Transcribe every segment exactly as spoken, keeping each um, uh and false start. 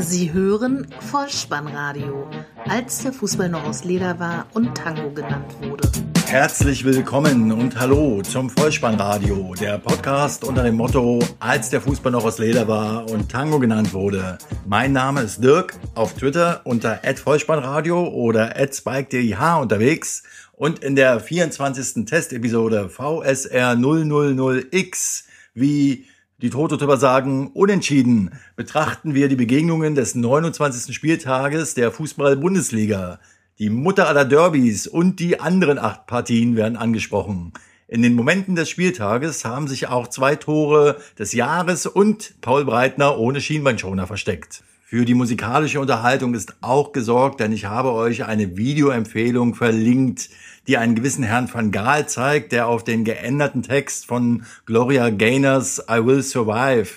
Sie hören Vollspannradio, als der Fußball noch aus Leder war und Tango genannt wurde. Herzlich willkommen und hallo zum Vollspannradio, der Podcast unter dem Motto, als der Fußball noch aus Leder war und Tango genannt wurde. Mein Name ist Dirk, auf Twitter unter at vollspannradio oder at spike punkt d i h unterwegs und in der vierundzwanzigsten Testepisode V S R null null null X wie die Tototripper sagen, unentschieden, betrachten wir die Begegnungen des neunundzwanzigsten Spieltages der Fußball-Bundesliga. Die Mutter aller Derbys und die anderen acht Partien werden angesprochen. In den Momenten des Spieltages haben sich auch zwei Tore des Jahres und Paul Breitner ohne Schienbeinschoner versteckt. Für die musikalische Unterhaltung ist auch gesorgt, denn ich habe euch eine Videoempfehlung verlinkt, die einen gewissen Herrn van Gaal zeigt, der auf den geänderten Text von Gloria Gaynor's I Will Survive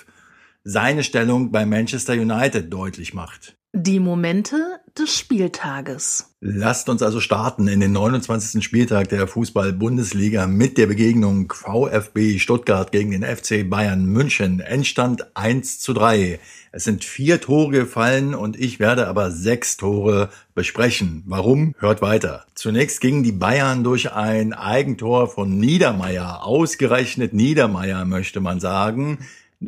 seine Stellung bei Manchester United deutlich macht. Die Momente des Spieltages. Lasst uns also starten in den neunundzwanzigsten Spieltag der Fußball-Bundesliga mit der Begegnung VfB Stuttgart gegen den F C Bayern München. Endstand eins zu drei. Es sind vier Tore gefallen und ich werde aber sechs Tore besprechen. Warum? Hört weiter. Zunächst gingen die Bayern durch ein Eigentor von Niedermeier. Ausgerechnet Niedermeier, möchte man sagen.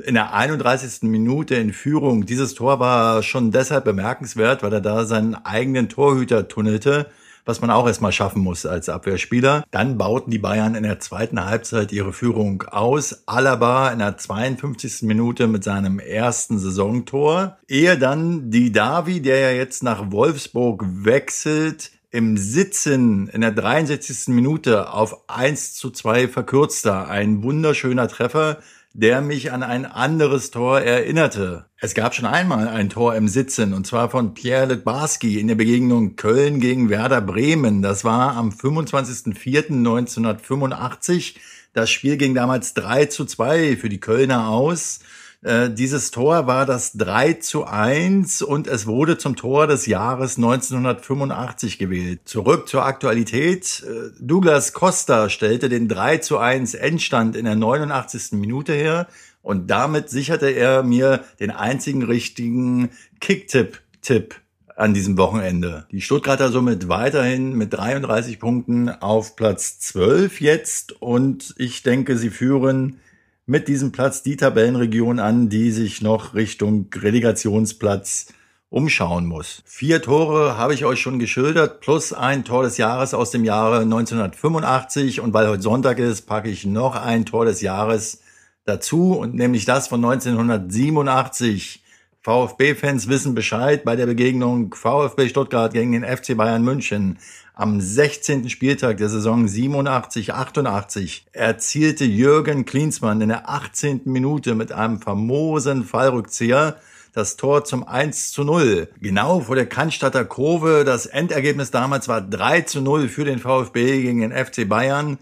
In der einunddreißigsten Minute in Führung. Dieses Tor war schon deshalb bemerkenswert, weil er da seinen eigenen Torhüter tunnelte, was man auch erstmal schaffen muss als Abwehrspieler. Dann bauten die Bayern in der zweiten Halbzeit ihre Führung aus. Alaba in der zweiundfünfzigsten Minute mit seinem ersten Saisontor. Ehe dann Didavi, der ja jetzt nach Wolfsburg wechselt, im Sitzen in der dreiundsechzigsten Minute auf eins zu zwei verkürzte. Ein wunderschöner Treffer, der mich an ein anderes Tor erinnerte. Es gab schon einmal ein Tor im Sitzen, und zwar von Pierre Littbarski in der Begegnung Köln gegen Werder Bremen. Das war am fünfundzwanzigsten vierten neunzehnhundertfünfundachtzig. Das Spiel ging damals drei zu zwei für die Kölner aus. Äh, dieses Tor war das drei zu eins und es wurde zum Tor des Jahres neunzehnhundertfünfundachtzig gewählt. Zurück zur Aktualität. Äh, Douglas Costa stellte den drei zu eins Endstand in der neunundachtzigsten Minute her und damit sicherte er mir den einzigen richtigen Kicktipp-Tipp an diesem Wochenende. Die Stuttgarter somit weiterhin mit dreiunddreißig Punkten auf Platz zwölf jetzt und ich denke, sie führen mit diesem Platz die Tabellenregion an, die sich noch Richtung Relegationsplatz umschauen muss. Vier Tore habe ich euch schon geschildert, plus ein Tor des Jahres aus dem Jahre neunzehnhundertfünfundachtzig. Und weil heute Sonntag ist, packe ich noch ein Tor des Jahres dazu, und nämlich das von neunzehnhundertsiebenundachtzig. VfB-Fans wissen Bescheid bei der Begegnung VfB Stuttgart gegen den F C Bayern München. Am sechzehnten Spieltag der Saison siebenundachtzig achtundachtzig erzielte Jürgen Klinsmann in der achtzehnten Minute mit einem famosen Fallrückzieher das Tor zum eins zu null. Genau vor der Cannstatter Kurve. Das Endergebnis damals war drei zu null für den VfB gegen den F C Bayern.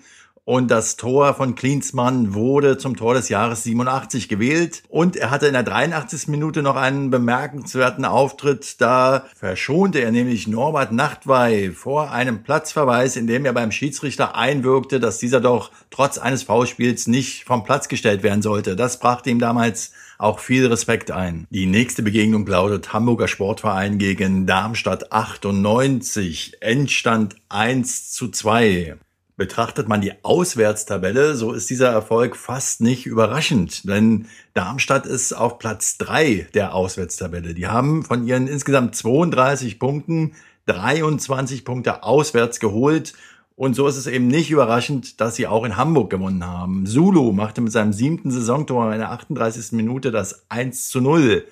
Und das Tor von Klinsmann wurde zum Tor des Jahres siebenundachtzig gewählt. Und er hatte in der dreiundachtzigsten Minute noch einen bemerkenswerten Auftritt. Da verschonte er nämlich Norbert Nachtwey vor einem Platzverweis, indem er beim Schiedsrichter einwirkte, dass dieser doch trotz eines Foulspiels nicht vom Platz gestellt werden sollte. Das brachte ihm damals auch viel Respekt ein. Die nächste Begegnung lautet Hamburger Sportverein gegen Darmstadt achtundneunzig. Endstand eins zu zwei. Betrachtet man die Auswärtstabelle, so ist dieser Erfolg fast nicht überraschend, denn Darmstadt ist auf Platz drei der Auswärtstabelle. Die haben von ihren insgesamt zweiunddreißig Punkten dreiundzwanzig Punkte auswärts geholt und so ist es eben nicht überraschend, dass sie auch in Hamburg gewonnen haben. Sulu machte mit seinem siebten Saisontor in der achtunddreißigsten Minute das eins zu null.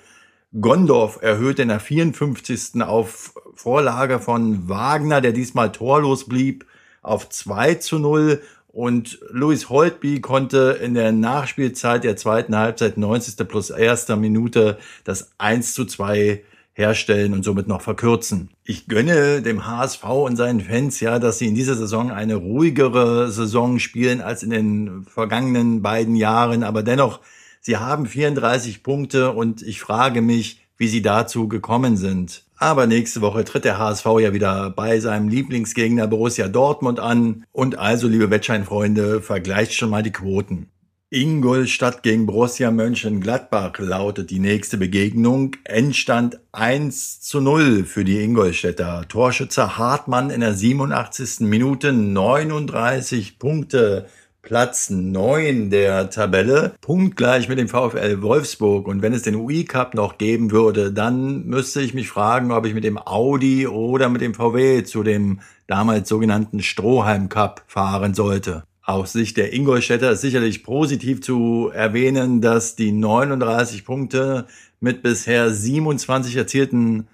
Gondorf erhöhte in der vierundfünfzigsten auf Vorlage von Wagner, der diesmal torlos blieb, auf zwei zu null und Louis Holtby konnte in der Nachspielzeit der zweiten Halbzeit neunzigsten plus ersten Minute das eins zu zwei herstellen und somit noch verkürzen. Ich gönne dem H S V und seinen Fans ja, dass sie in dieser Saison eine ruhigere Saison spielen als in den vergangenen beiden Jahren, aber dennoch, sie haben vierunddreißig Punkte und ich frage mich, wie sie dazu gekommen sind. Aber nächste Woche tritt der H S V ja wieder bei seinem Lieblingsgegner Borussia Dortmund an. Und also, liebe Wettscheinfreunde, vergleicht schon mal die Quoten. Ingolstadt gegen Borussia Mönchengladbach lautet die nächste Begegnung. Endstand eins zu null für die Ingolstädter. Torschütze Hartmann in der siebenundachtzigsten Minute, neununddreißig Punkte, Platz neun der Tabelle, punktgleich mit dem VfL Wolfsburg. Und wenn es den U I Cup noch geben würde, dann müsste ich mich fragen, ob ich mit dem Audi oder mit dem V W zu dem damals sogenannten Stroheim Cup fahren sollte. Aus Sicht der Ingolstädter ist sicherlich positiv zu erwähnen, dass die neununddreißig Punkte mit bisher siebenundzwanzig erzielten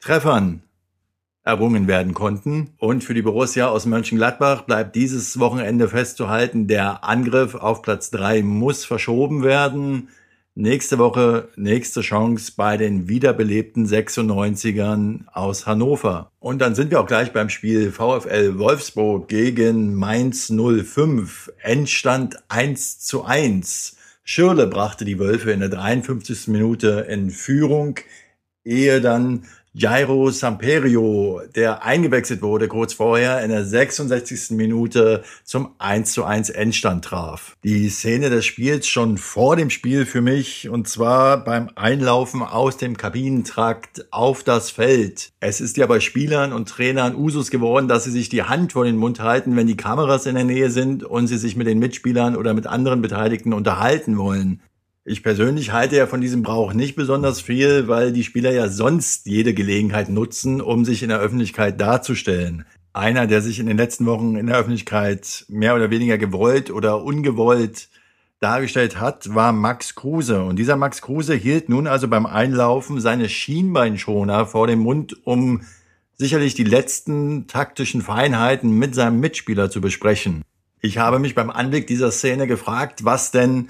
Treffern errungen werden konnten. Und für die Borussia aus Mönchengladbach bleibt dieses Wochenende festzuhalten, der Angriff auf Platz drei muss verschoben werden. Nächste Woche, nächste Chance bei den wiederbelebten sechsundneunzigern aus Hannover. Und dann sind wir auch gleich beim Spiel VfL Wolfsburg gegen Mainz null fünf. Endstand eins zu eins. Schürrle brachte die Wölfe in der dreiundfünfzigsten Minute in Führung, ehe dann Jairo Samperio, der eingewechselt wurde kurz vorher, in der sechsundsechzigsten Minute zum eins zu eins Endstand traf. Die Szene des Spiels schon vor dem Spiel für mich, und zwar beim Einlaufen aus dem Kabinentrakt auf das Feld. Es ist ja bei Spielern und Trainern Usus geworden, dass sie sich die Hand vor den Mund halten, wenn die Kameras in der Nähe sind und sie sich mit den Mitspielern oder mit anderen Beteiligten unterhalten wollen. Ich persönlich halte ja von diesem Brauch nicht besonders viel, weil die Spieler ja sonst jede Gelegenheit nutzen, um sich in der Öffentlichkeit darzustellen. Einer, der sich in den letzten Wochen in der Öffentlichkeit mehr oder weniger gewollt oder ungewollt dargestellt hat, war Max Kruse. Und dieser Max Kruse hielt nun also beim Einlaufen seine Schienbeinschoner vor dem Mund, um sicherlich die letzten taktischen Feinheiten mit seinem Mitspieler zu besprechen. Ich habe mich beim Anblick dieser Szene gefragt, was denn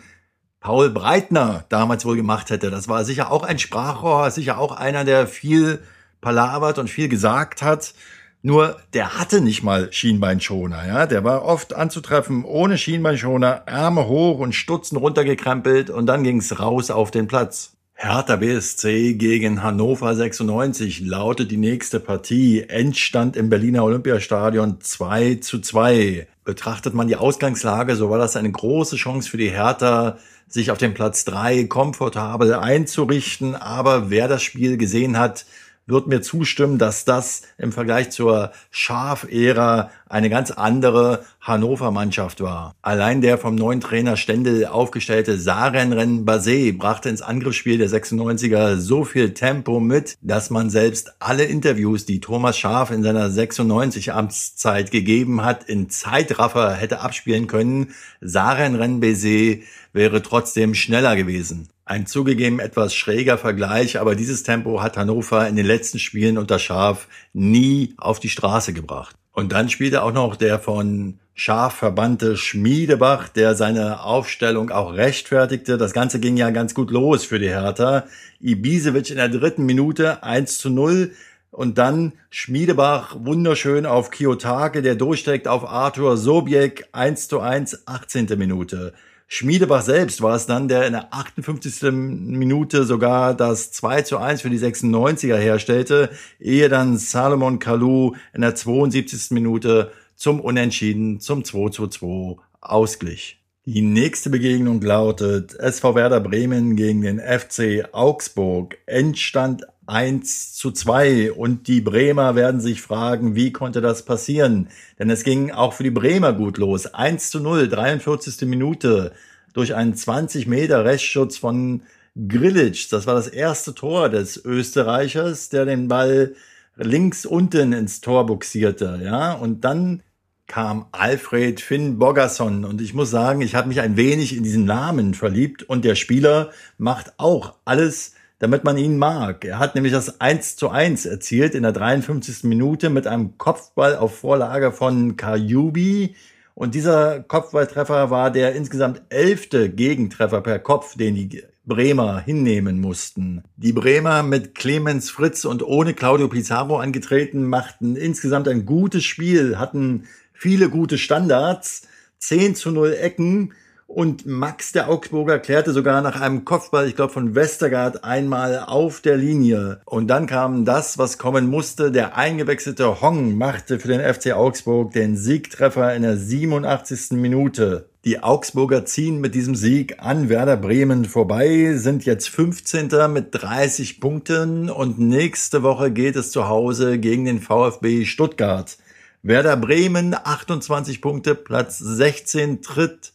Paul Breitner damals wohl gemacht hätte. Das war sicher auch ein Sprachrohr, sicher auch einer, der viel palavert und viel gesagt hat. Nur der hatte nicht mal Schienbeinschoner. Ja? Der war oft anzutreffen ohne Schienbeinschoner, Ärmel hoch und Stutzen runtergekrempelt, und dann ging's raus auf den Platz. Hertha B S C gegen Hannover sechsundneunzig lautet die nächste Partie. Endstand im Berliner Olympiastadion zwei zu zwei. Betrachtet man die Ausgangslage, so war das eine große Chance für die Hertha, sich auf dem Platz drei komfortabel einzurichten. Aber wer das Spiel gesehen hat, wird mir zustimmen, dass das im Vergleich zur Schaf-Ära eine ganz andere Hannover-Mannschaft war. Allein der vom neuen Trainer Stendel aufgestellte Sarenren-Basé brachte ins Angriffsspiel der sechsundneunziger so viel Tempo mit, dass man selbst alle Interviews, die Thomas Schaaf in seiner sechsundneunzig-Amtszeit gegeben hat, in Zeitraffer hätte abspielen können. Sarenren-Basé wäre trotzdem schneller gewesen. Ein zugegeben etwas schräger Vergleich, aber dieses Tempo hat Hannover in den letzten Spielen unter Schaaf nie auf die Straße gebracht. Und dann spielte auch noch der von Schaaf verbannte Schmiedebach, der seine Aufstellung auch rechtfertigte. Das Ganze ging ja ganz gut los für die Hertha. Ibišević in der dritten Minute eins zu null. Und dann Schmiedebach wunderschön auf Kiyotake, der durchsteckt auf Arthur Sobiech, eins zu eins, achtzehnte Minute. Schmiedebach selbst war es dann, der in der achtundfünfzigsten Minute sogar das zwei zu eins für die sechsundneunziger herstellte, ehe dann Salomon Kalou in der zweiundsiebzigsten Minute zum Unentschieden, zum zwei zu zwei ausglich. Die nächste Begegnung lautet S V Werder Bremen gegen den F C Augsburg. Endstand eins zu zwei, und die Bremer werden sich fragen, wie konnte das passieren? Denn es ging auch für die Bremer gut los. eins zu null, dreiundvierzigste Minute, durch einen zwanzig Meter Rechtschutz von Grillitsch. Das war das erste Tor des Österreichers, der den Ball links unten ins Tor buxierte. Ja, und dann kam Alfred Finn Bogasson, und ich muss sagen, ich habe mich ein wenig in diesen Namen verliebt, und der Spieler macht auch alles, damit man ihn mag. Er hat nämlich das eins zu eins erzielt in der dreiundfünfzigsten Minute mit einem Kopfball auf Vorlage von Kajubi. Und dieser Kopfballtreffer war der insgesamt elfte Gegentreffer per Kopf, den die Bremer hinnehmen mussten. Die Bremer mit Clemens Fritz und ohne Claudio Pizarro angetreten machten insgesamt ein gutes Spiel, hatten viele gute Standards, zehn zu null Ecken. Und Max, der Augsburger, klärte sogar nach einem Kopfball, ich glaube von Westergaard, einmal auf der Linie. Und dann kam das, was kommen musste. Der eingewechselte Hong machte für den F C Augsburg den Siegtreffer in der siebenundachtzigsten Minute. Die Augsburger ziehen mit diesem Sieg an Werder Bremen vorbei, sind jetzt fünfzehnter mit dreißig Punkten und nächste Woche geht es zu Hause gegen den VfB Stuttgart. Werder Bremen achtundzwanzig Punkte, Platz sechzehn, tritt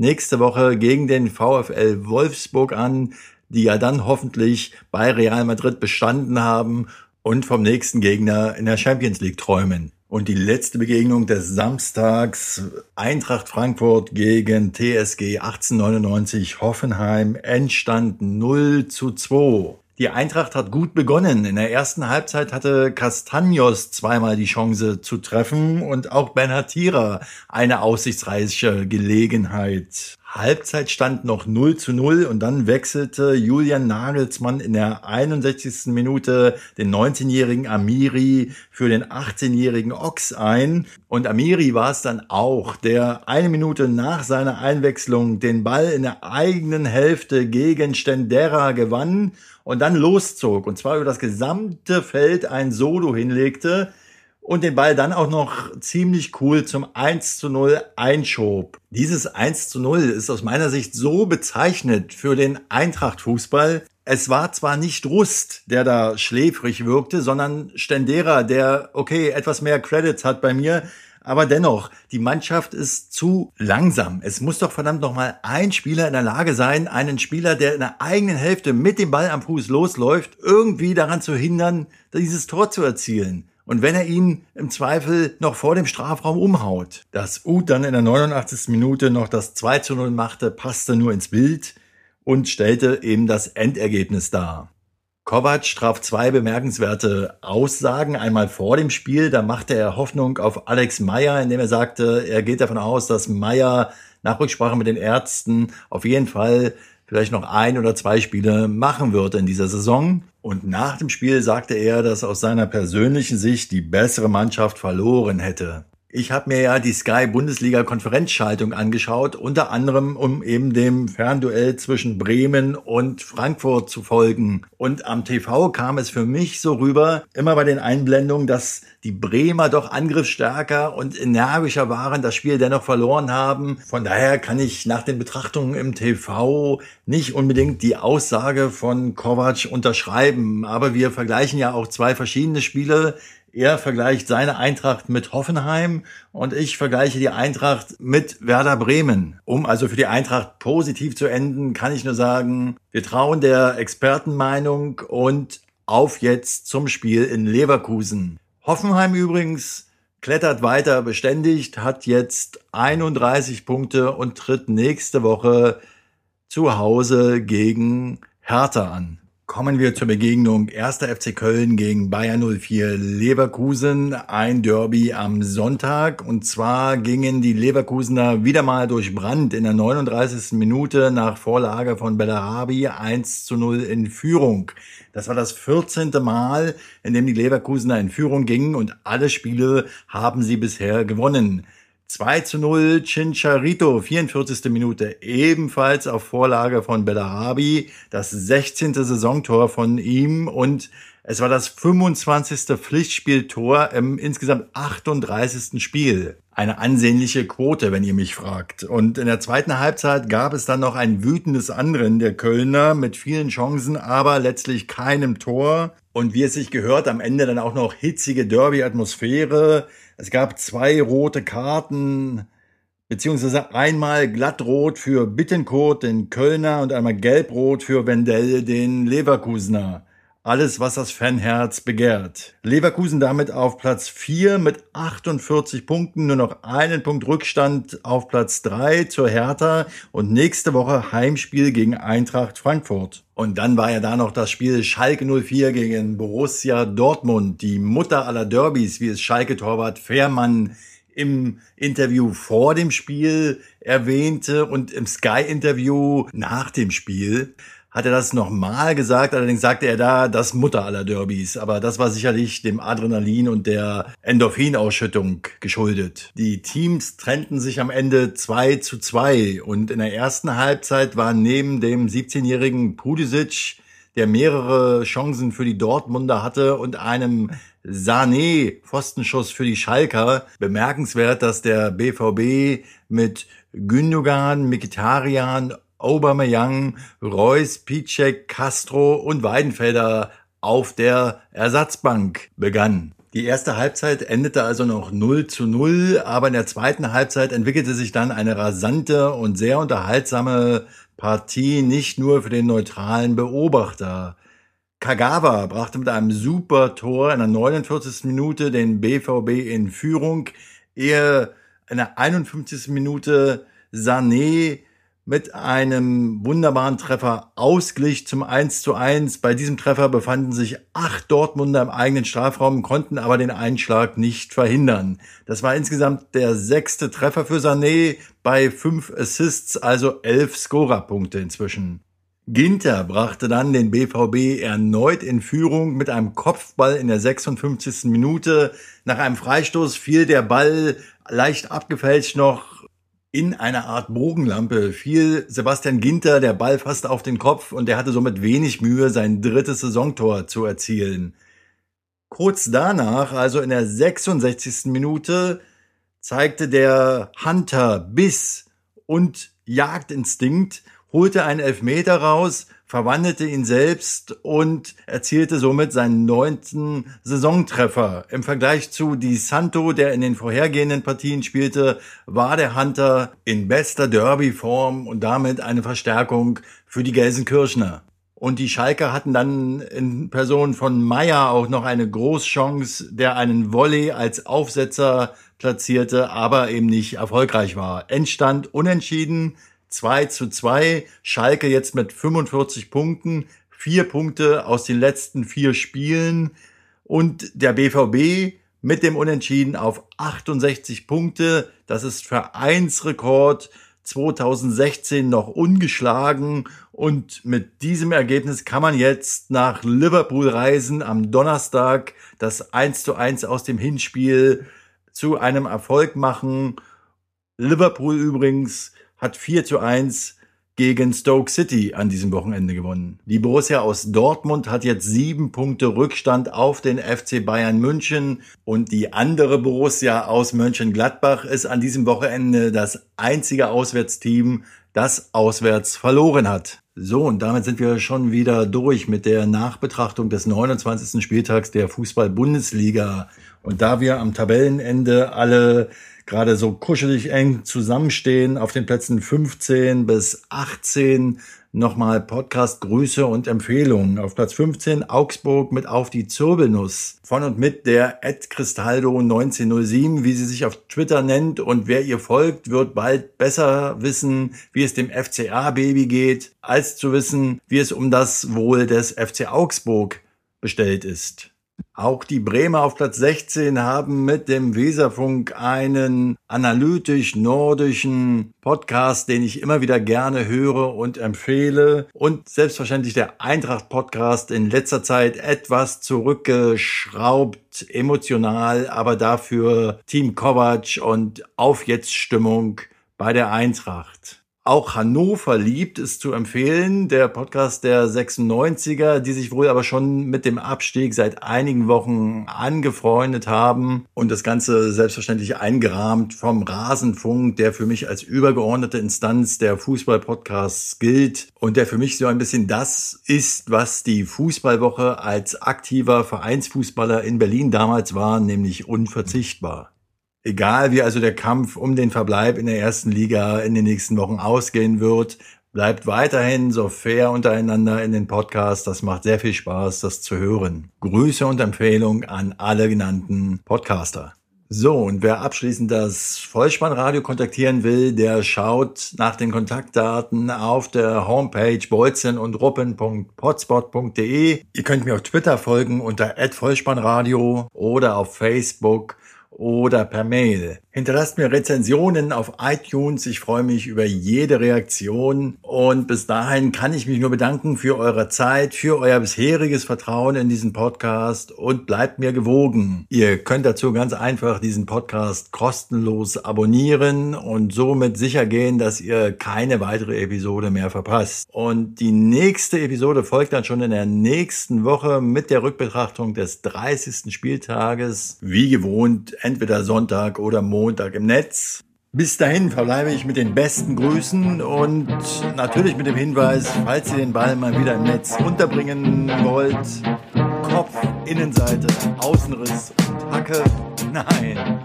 nächste Woche gegen den VfL Wolfsburg an, die ja dann hoffentlich bei Real Madrid bestanden haben und vom nächsten Gegner in der Champions League träumen. Und die letzte Begegnung des Samstags, Eintracht Frankfurt gegen T S G achtzehnhundertneunundneunzig Hoffenheim, Endstand null zu zwei. Die Eintracht hat gut begonnen. In der ersten Halbzeit hatte Castaños zweimal die Chance zu treffen und auch Bernhard Thierer eine aussichtsreiche Gelegenheit. Halbzeitstand noch null zu null und dann wechselte Julian Nagelsmann in der einundsechzigsten Minute den neunzehnjährigen Amiri für den achtzehnjährigen Ochs ein. Und Amiri war es dann auch, der eine Minute nach seiner Einwechslung den Ball in der eigenen Hälfte gegen Stendera gewann und dann loszog. Und zwar über das gesamte Feld ein Solo hinlegte. Und den Ball dann auch noch ziemlich cool zum eins zu null einschob. Dieses eins zu null ist aus meiner Sicht so bezeichnet für den Eintracht-Fußball. Es war zwar nicht Rust, der da schläfrig wirkte, sondern Stendera, der, okay, etwas mehr Credits hat bei mir. Aber dennoch, die Mannschaft ist zu langsam. Es muss doch verdammt nochmal ein Spieler in der Lage sein, einen Spieler, der in der eigenen Hälfte mit dem Ball am Fuß losläuft, irgendwie daran zu hindern, dieses Tor zu erzielen. Und wenn er ihn im Zweifel noch vor dem Strafraum umhaut. Dass Uth dann in der neunundachtzigsten Minute noch das zwei zu null machte, passte nur ins Bild und stellte eben das Endergebnis dar. Kovac traf zwei bemerkenswerte Aussagen. Einmal vor dem Spiel, da machte er Hoffnung auf Alex Meyer, indem er sagte, er geht davon aus, dass Meyer nach Rücksprache mit den Ärzten auf jeden Fall vielleicht noch ein oder zwei Spiele machen wird in dieser Saison. Und nach dem Spiel sagte er, dass aus seiner persönlichen Sicht die bessere Mannschaft verloren hätte. Ich habe mir ja die Sky-Bundesliga-Konferenzschaltung angeschaut, unter anderem, um eben dem Fernduell zwischen Bremen und Frankfurt zu folgen. Und am T V kam es für mich so rüber, immer bei den Einblendungen, dass die Bremer doch angriffsstärker und energischer waren, das Spiel dennoch verloren haben. Von daher kann ich nach den Betrachtungen im T V nicht unbedingt die Aussage von Kovac unterschreiben. Aber wir vergleichen ja auch zwei verschiedene Spiele. Er vergleicht seine Eintracht mit Hoffenheim und ich vergleiche die Eintracht mit Werder Bremen. Um also für die Eintracht positiv zu enden, kann ich nur sagen, wir trauen der Expertenmeinung und auf jetzt zum Spiel in Leverkusen. Hoffenheim übrigens klettert weiter beständig, hat jetzt einunddreißig Punkte und tritt nächste Woche zu Hause gegen Hertha an. Kommen wir zur Begegnung erster. F C Köln gegen Bayer null vier Leverkusen, ein Derby am Sonntag. Und zwar gingen die Leverkusener wieder mal durch Brand in der neununddreißigsten Minute nach Vorlage von Belarabi eins zu null in Führung. Das war das vierzehnte Mal, in dem die Leverkusener in Führung gingen und alle Spiele haben sie bisher gewonnen. zwei zu null Chicharito, vierundvierzigste Minute, ebenfalls auf Vorlage von Belarabi, das sechzehnte Saisontor von ihm und es war das fünfundzwanzigste Pflichtspieltor im insgesamt achtunddreißigsten Spiel. Eine ansehnliche Quote, wenn ihr mich fragt. Und in der zweiten Halbzeit gab es dann noch ein wütendes Anrennen der Kölner mit vielen Chancen, aber letztlich keinem Tor. Und wie es sich gehört, am Ende dann auch noch hitzige Derby-Atmosphäre. Es gab zwei rote Karten, beziehungsweise einmal glattrot für Bittencourt, den Kölner, und einmal gelbrot für Wendell, den Leverkusener. Alles, was das Fanherz begehrt. Leverkusen damit auf Platz vier mit achtundvierzig Punkten, nur noch einen Punkt Rückstand auf Platz drei zur Hertha und nächste Woche Heimspiel gegen Eintracht Frankfurt. Und dann war ja da noch das Spiel Schalke null vier gegen Borussia Dortmund, die Mutter aller Derbys, wie es Schalke-Torwart Fährmann im Interview vor dem Spiel erwähnte und im Sky-Interview nach dem Spiel. hat er das nochmal gesagt, allerdings sagte er da das Mutter aller Derbys. Aber das war sicherlich dem Adrenalin und der Endorphinausschüttung geschuldet. Die Teams trennten sich am Ende zwei zu zwei und in der ersten Halbzeit war neben dem siebzehnjährigen Pulisic, der mehrere Chancen für die Dortmunder hatte, und einem Sané-Pfostenschuss für die Schalker bemerkenswert, dass der B V B mit Gündogan, Mkhitaryan, Aubameyang, Reus, Piszczek, Castro und Weidenfelder auf der Ersatzbank begann. Die erste Halbzeit endete also noch null zu null, aber in der zweiten Halbzeit entwickelte sich dann eine rasante und sehr unterhaltsame Partie, nicht nur für den neutralen Beobachter. Kagawa brachte mit einem super Tor in der neunundvierzigsten Minute den B V B in Führung, ehe in der einundfünfzigsten Minute Sané mit einem wunderbaren Treffer ausglich zum eins zu eins. Bei diesem Treffer befanden sich acht Dortmunder im eigenen Strafraum, konnten aber den Einschlag nicht verhindern. Das war insgesamt der sechste Treffer für Sané bei fünf Assists, also elf Scorerpunkte inzwischen. Ginter brachte dann den B V B erneut in Führung mit einem Kopfball in der sechsundfünfzigsten Minute. Nach einem Freistoß fiel der Ball leicht abgefälscht noch in einer Art Bogenlampe, fiel Sebastian Ginter der Ball fast auf den Kopf und er hatte somit wenig Mühe, sein drittes Saisontor zu erzielen. Kurz danach, also in der sechsundsechzigsten Minute, zeigte der Hunter Biss und Jagdinstinkt, holte einen Elfmeter raus, verwandelte ihn selbst und erzielte somit seinen neunten Saisontreffer. Im Vergleich zu Di Santo, der in den vorhergehenden Partien spielte, war der Hunter in bester Derby-Form und damit eine Verstärkung für die Gelsenkirchner. Und die Schalker hatten dann in Person von Meier auch noch eine Großchance, der einen Volley als Aufsetzer platzierte, aber eben nicht erfolgreich war. Endstand unentschieden, zwei zu zwei, Schalke jetzt mit fünfundvierzig Punkten, vier Punkte aus den letzten vier Spielen und der B V B mit dem Unentschieden auf achtundsechzig Punkte. Das ist Vereinsrekord, zweitausendsechzehn noch ungeschlagen, und mit diesem Ergebnis kann man jetzt nach Liverpool reisen, am Donnerstag das eins zu eins aus dem Hinspiel zu einem Erfolg machen. Liverpool übrigens hat vier zu eins gegen Stoke City an diesem Wochenende gewonnen. Die Borussia aus Dortmund hat jetzt sieben Punkte Rückstand auf den F C Bayern München und die andere Borussia aus Mönchengladbach ist an diesem Wochenende das einzige Auswärtsteam, das auswärts verloren hat. So, und damit sind wir schon wieder durch mit der Nachbetrachtung des neunundzwanzigsten Spieltags der Fußball-Bundesliga. Und da wir am Tabellenende alle gerade so kuschelig eng zusammenstehen, auf den Plätzen fünfzehn bis achtzehn, nochmal Podcast-Grüße und Empfehlungen. Auf Platz fünfzehn Augsburg mit Auf die Zirbelnuss. Von und mit der at Cristaldo neunzehnhundertsieben, wie sie sich auf Twitter nennt. Und wer ihr folgt, wird bald besser wissen, wie es dem F C A-Baby geht, als zu wissen, wie es um das Wohl des F C Augsburg bestellt ist. Auch die Bremer auf Platz sechzehn haben mit dem Weserfunk einen analytisch-nordischen Podcast, den ich immer wieder gerne höre und empfehle. Und selbstverständlich der Eintracht-Podcast, in letzter Zeit etwas zurückgeschraubt, emotional, aber dafür Team Kovac und Auf-Jetzt-Stimmung bei der Eintracht. Auch Hannover liebt es zu empfehlen, der Podcast der sechsundneunziger, die sich wohl aber schon mit dem Abstieg seit einigen Wochen angefreundet haben, und das Ganze selbstverständlich eingerahmt vom Rasenfunk, der für mich als übergeordnete Instanz der Fußball-Podcasts gilt und der für mich so ein bisschen das ist, was die Fußballwoche als aktiver Vereinsfußballer in Berlin damals war, nämlich unverzichtbar. Egal wie also der Kampf um den Verbleib in der ersten Liga in den nächsten Wochen ausgehen wird, bleibt weiterhin so fair untereinander in den Podcasts. Das macht sehr viel Spaß, das zu hören. Grüße und Empfehlung an alle genannten Podcaster. So, und wer abschließend das Vollspannradio kontaktieren will, der schaut nach den Kontaktdaten auf der Homepage bolzen und ruppen punkt potspot punkt de. Ihr könnt mir auf Twitter folgen unter at vollspannradio oder auf Facebook oder per Mail. Hinterlasst mir Rezensionen auf iTunes. Ich freue mich über jede Reaktion. Und bis dahin kann ich mich nur bedanken für eure Zeit, für euer bisheriges Vertrauen in diesen Podcast und bleibt mir gewogen. Ihr könnt dazu ganz einfach diesen Podcast kostenlos abonnieren und somit sicher gehen, dass ihr keine weitere Episode mehr verpasst. Und die nächste Episode folgt dann schon in der nächsten Woche mit der Rückbetrachtung des dreißigsten Spieltages. Wie gewohnt, entweder Sonntag oder Montag. Montag im Netz. Bis dahin verbleibe ich mit den besten Grüßen und natürlich mit dem Hinweis, falls ihr den Ball mal wieder im Netz unterbringen wollt, Kopf, Innenseite, Außenriss und Hacke, nein,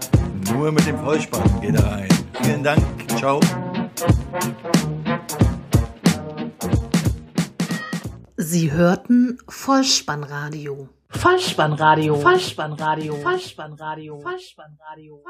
nur mit dem Vollspann geht er rein. Vielen Dank, ciao. Sie hörten Vollspannradio. Vollspannradio. Vollspannradio. Vollspannradio. Vollspannradio. Vollspannradio.